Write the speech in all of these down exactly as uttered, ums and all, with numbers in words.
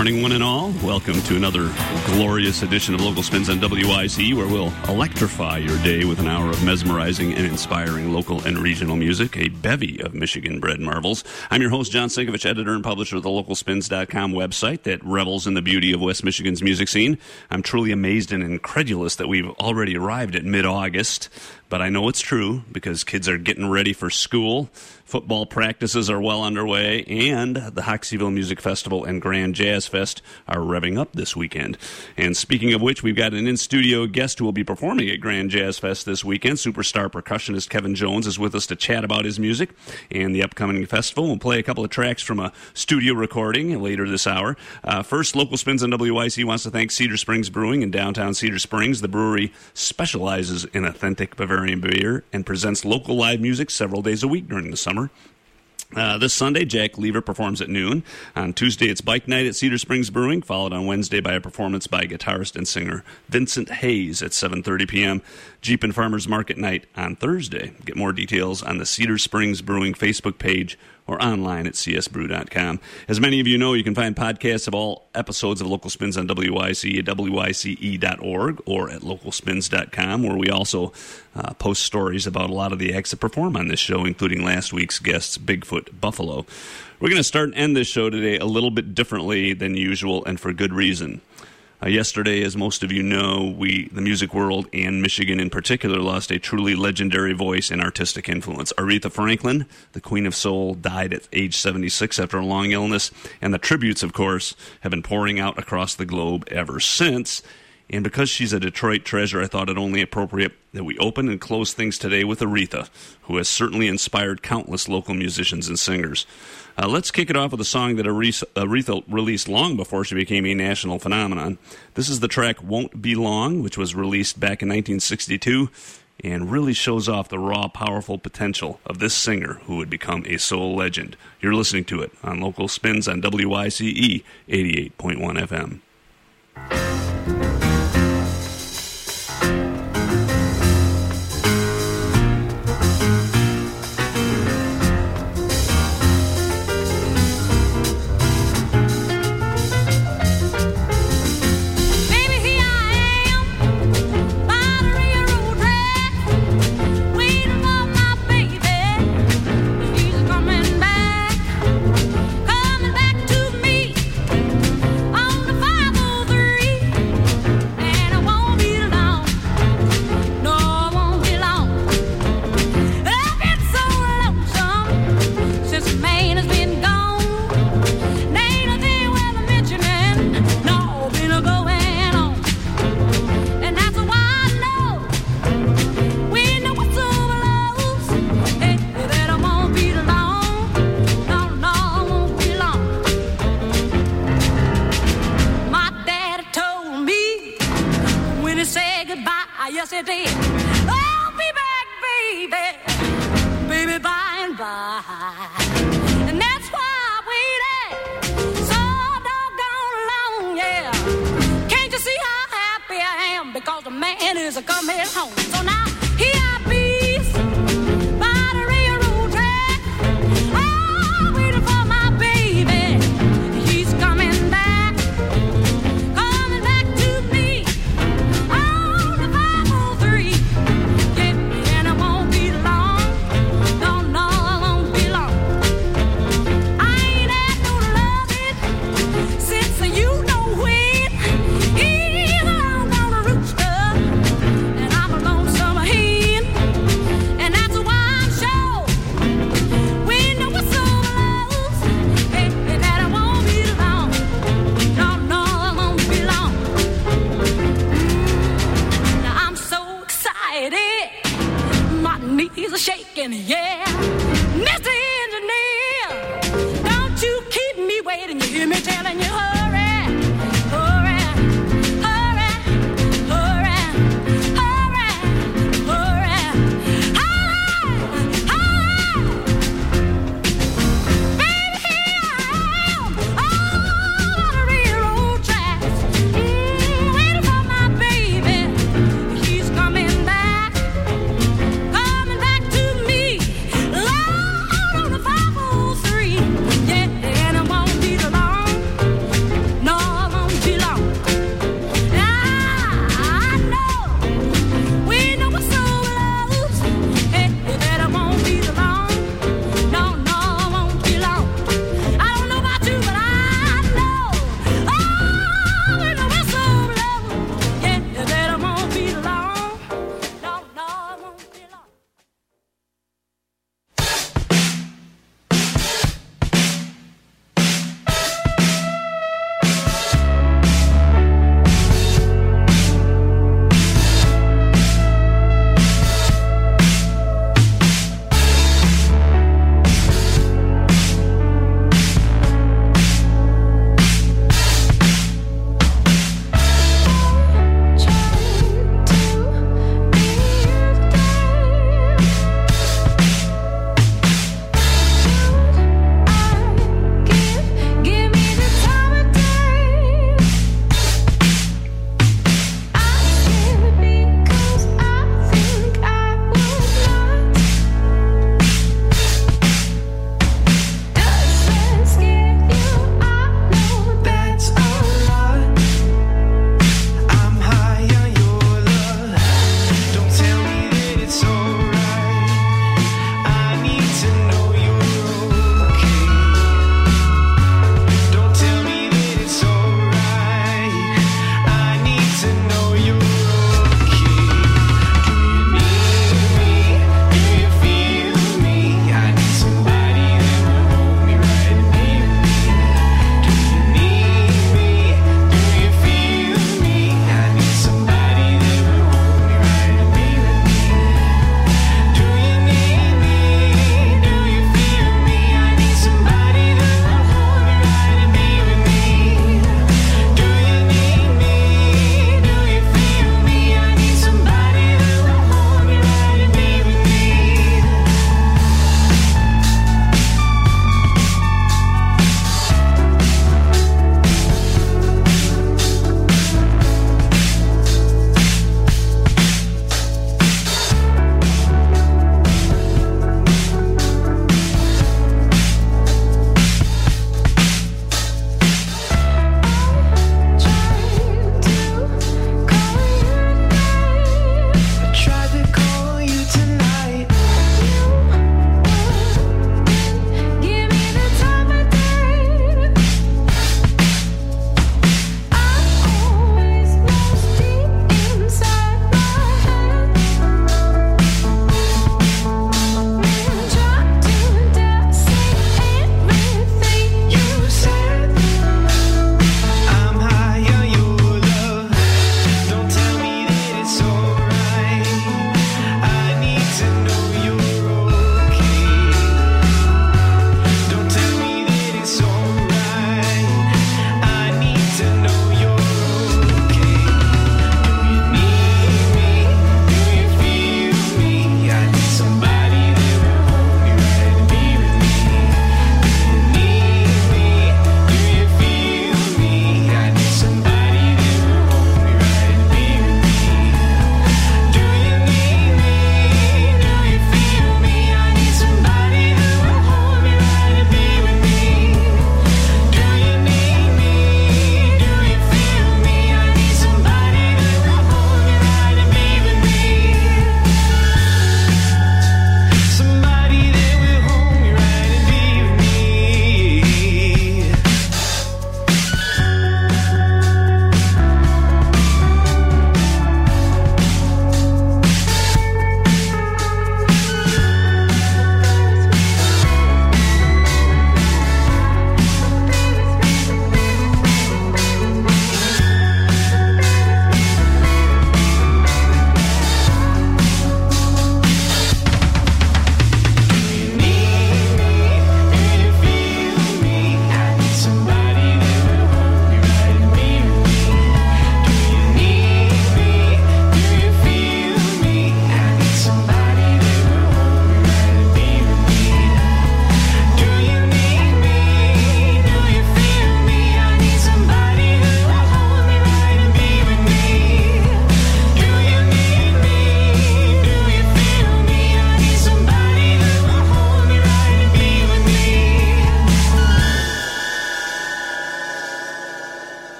morning, one and all. Welcome to another glorious edition of Local Spins on W I C, where we'll electrify your day with an hour of mesmerizing and inspiring local and regional music, a bevy of Michigan-bred marvels. I'm your host, John Sinkovich, editor and publisher of the local spins dot com website that revels in the beauty of West Michigan's music scene. I'm truly amazed and incredulous that we've already arrived at mid-August, but I know it's true because kids are getting ready for school. Football practices are well underway, and the Hoxieville Music Festival and Grand Jazz Fest are revving up this weekend. And speaking of which, we've got an in-studio guest who will be performing at Grand Jazz Fest this weekend. Superstar percussionist Kevin Jones is with us to chat about his music and the upcoming festival. We'll play a couple of tracks from a studio recording later this hour. Uh, first, Local Spins on W Y C wants to thank Cedar Springs Brewing in downtown Cedar Springs. The brewery specializes in authentic Bavarian beer and presents local live music several days a week during the summer. Uh, this Sunday, Jack Lever performs at noon. On Tuesday, it's Bike Night at Cedar Springs Brewing, followed on Wednesday by a performance by guitarist and singer Vincent Hayes at seven thirty p.m. Jeep and Farmers Market Night on Thursday. Get more details on the Cedar Springs Brewing Facebook page or online at c s brew dot com. As many of you know, you can find podcasts of all episodes of Local Spins on W Y C at w y c e dot org or at local spins dot com, where we also uh, post stories about a lot of the acts that perform on this show, including last week's guests, Bigfoot Buffalo. We're going to start and end this show today a little bit differently than usual, and for good reason. Uh, yesterday, as most of you know, we, the music world and Michigan in particular, lost a truly legendary voice and artistic influence. Aretha Franklin, the Queen of Soul, died at age seventy-six after a long illness, and the tributes, of course, have been pouring out across the globe ever since. And because she's a Detroit treasure, I thought it only appropriate that we open and close things today with Aretha, who has certainly inspired countless local musicians and singers. Uh, let's kick it off with a song that Aretha released long before she became a national phenomenon. This is the track Won't Be Long, which was released back in nineteen sixty-two and really shows off the raw, powerful potential of this singer who would become a soul legend. You're listening to it on Local Spins on W Y C E eighty-eight point one F M.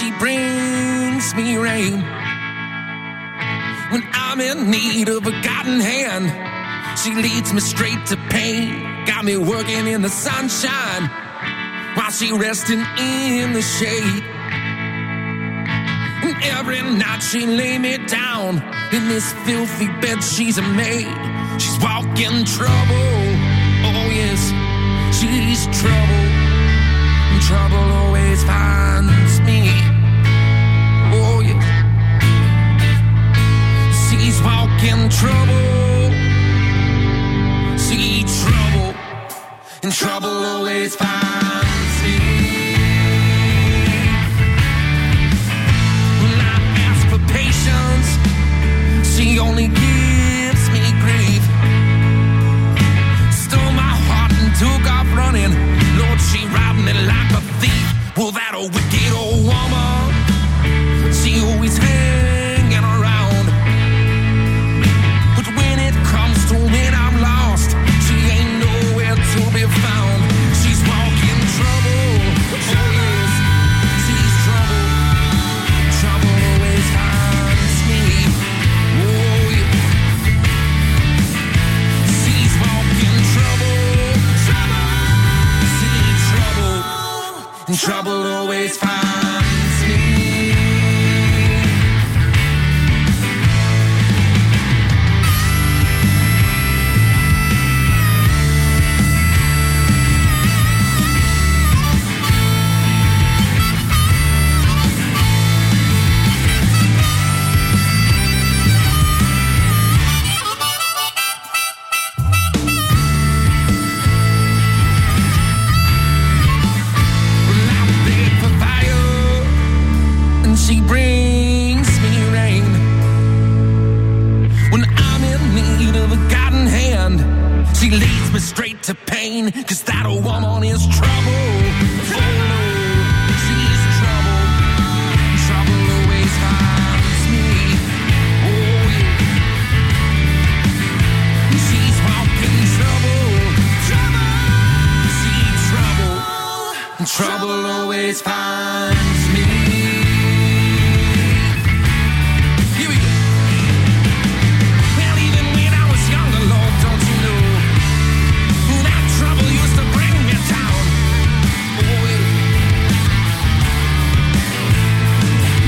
she brings me rain. When I'm in need of a guiding hand, she leads me straight to pain. Got me working in the sunshine while she resting in the shade. And every night she lay me down in this filthy bed she's a maid. She's walking trouble, oh yes, she's trouble. And trouble always finds me, oh yeah. She's walking trouble, see trouble. And trouble always finds me. When I ask for patience, she only gives me grief. Stole my heart and took off running. Lord, she robbed me like a thief. Well, that old wicked old woman, she always hanging around. But when it comes to when I'm lost, she ain't nowhere to be found. She's walking trouble. Oh, yes, she's trouble. Trouble always finds me. Oh, yeah. She's walking trouble. Trouble. See trouble. And trouble always finds me. Straight to pain, cause that old woman is trouble. Oh no, she's trouble. Trouble always finds me. Oh yeah. She's walking trouble. Trouble. See trouble. And trouble always finds me. Here we go. Well, even when I was younger, Lord, don't you know? Trouble used to bring me down. Oh, yeah.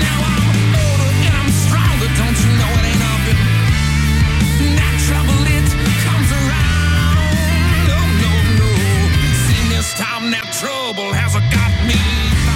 Now I'm older and I'm stronger. Don't you know it ain't nothing? That trouble, it comes around. No, no, no. See, this time that trouble has got me down.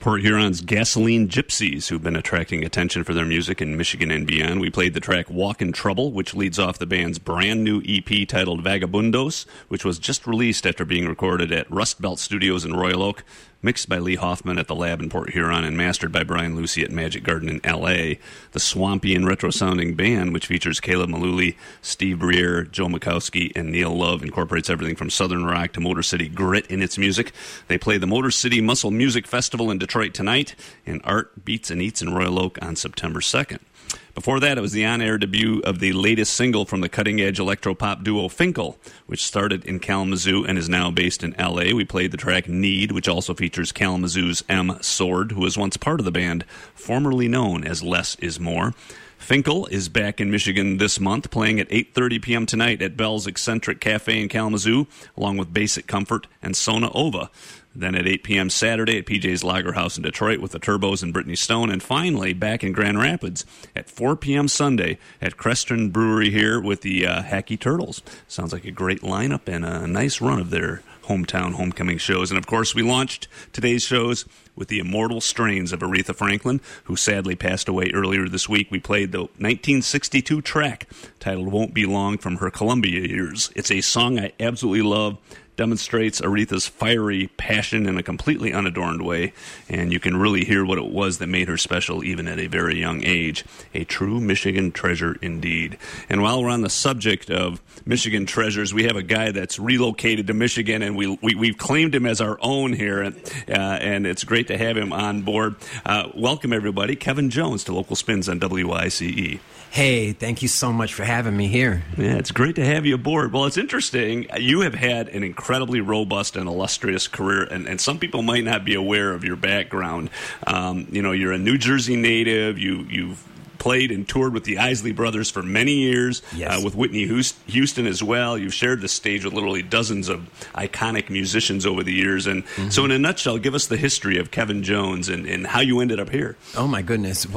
Port Huron's Gasoline Gypsies, who've been attracting attention for their music in Michigan and beyond. We played the track Walk in Trouble, which leads off the band's brand new E P titled Vagabundos, which was just released after being recorded at Rust Belt Studios in Royal Oak, mixed by Lee Hoffman at the lab in Port Huron, and mastered by Brian Lucy at Magic Garden in L A. The swampy and retro-sounding band, which features Caleb Maluli, Steve Breer, Joe Makowski, and Neil Love, incorporates everything from southern rock to Motor City grit in its music. They play the Motor City Muscle Music Festival in Detroit tonight, and Art, Beats, and Eats in Royal Oak on September second. Before that, it was the on-air debut of the latest single from the cutting-edge electro-pop duo Finkel, which started in Kalamazoo and is now based in L A. We played the track Need, which also features Kalamazoo's M. Sword, who was once part of the band formerly known as Less Is More. Finkel is back in Michigan this month, playing at eight thirty p.m. tonight at Bell's Eccentric Cafe in Kalamazoo, along with Basic Comfort and Sona Ova. Then at eight p.m. Saturday at P J's Lager House in Detroit with the Turbos and Brittany Stone. And finally, back in Grand Rapids at four p.m. Sunday at Creston Brewery here with the uh, Hacky Turtles. Sounds like a great lineup and a nice run of their hometown homecoming shows. And, of course, we launched today's shows with the immortal strains of Aretha Franklin, who sadly passed away earlier this week. We played the nineteen sixty-two track titled Won't Be Long from her Columbia years. It's a song I absolutely love. Demonstrates Aretha's fiery passion in a completely unadorned way, and you can really hear what it was that made her special even at a very young age. A true Michigan treasure indeed. And while we're on the subject of Michigan treasures, we have a guy that's relocated to Michigan, and we, we, we've claimed him as our own here, and, uh, and it's great to have him on board. Uh, welcome, everybody. Kevin Jones to Local Spins on W Y C E. Hey, thank you so much for having me here. Yeah, it's great to have you aboard. Well, it's interesting. You have had an incredibly robust and illustrious career, and, and some people might not be aware of your background. Um, you know, you're a New Jersey native. You, you've played and toured with the Isley Brothers for many years, yes. uh, with Whitney Houston as well. You've shared the stage with literally dozens of iconic musicians over the years. And mm-hmm. So in a nutshell, give us the history of Kevin Jones and, and how you ended up here. Oh, my goodness. Well,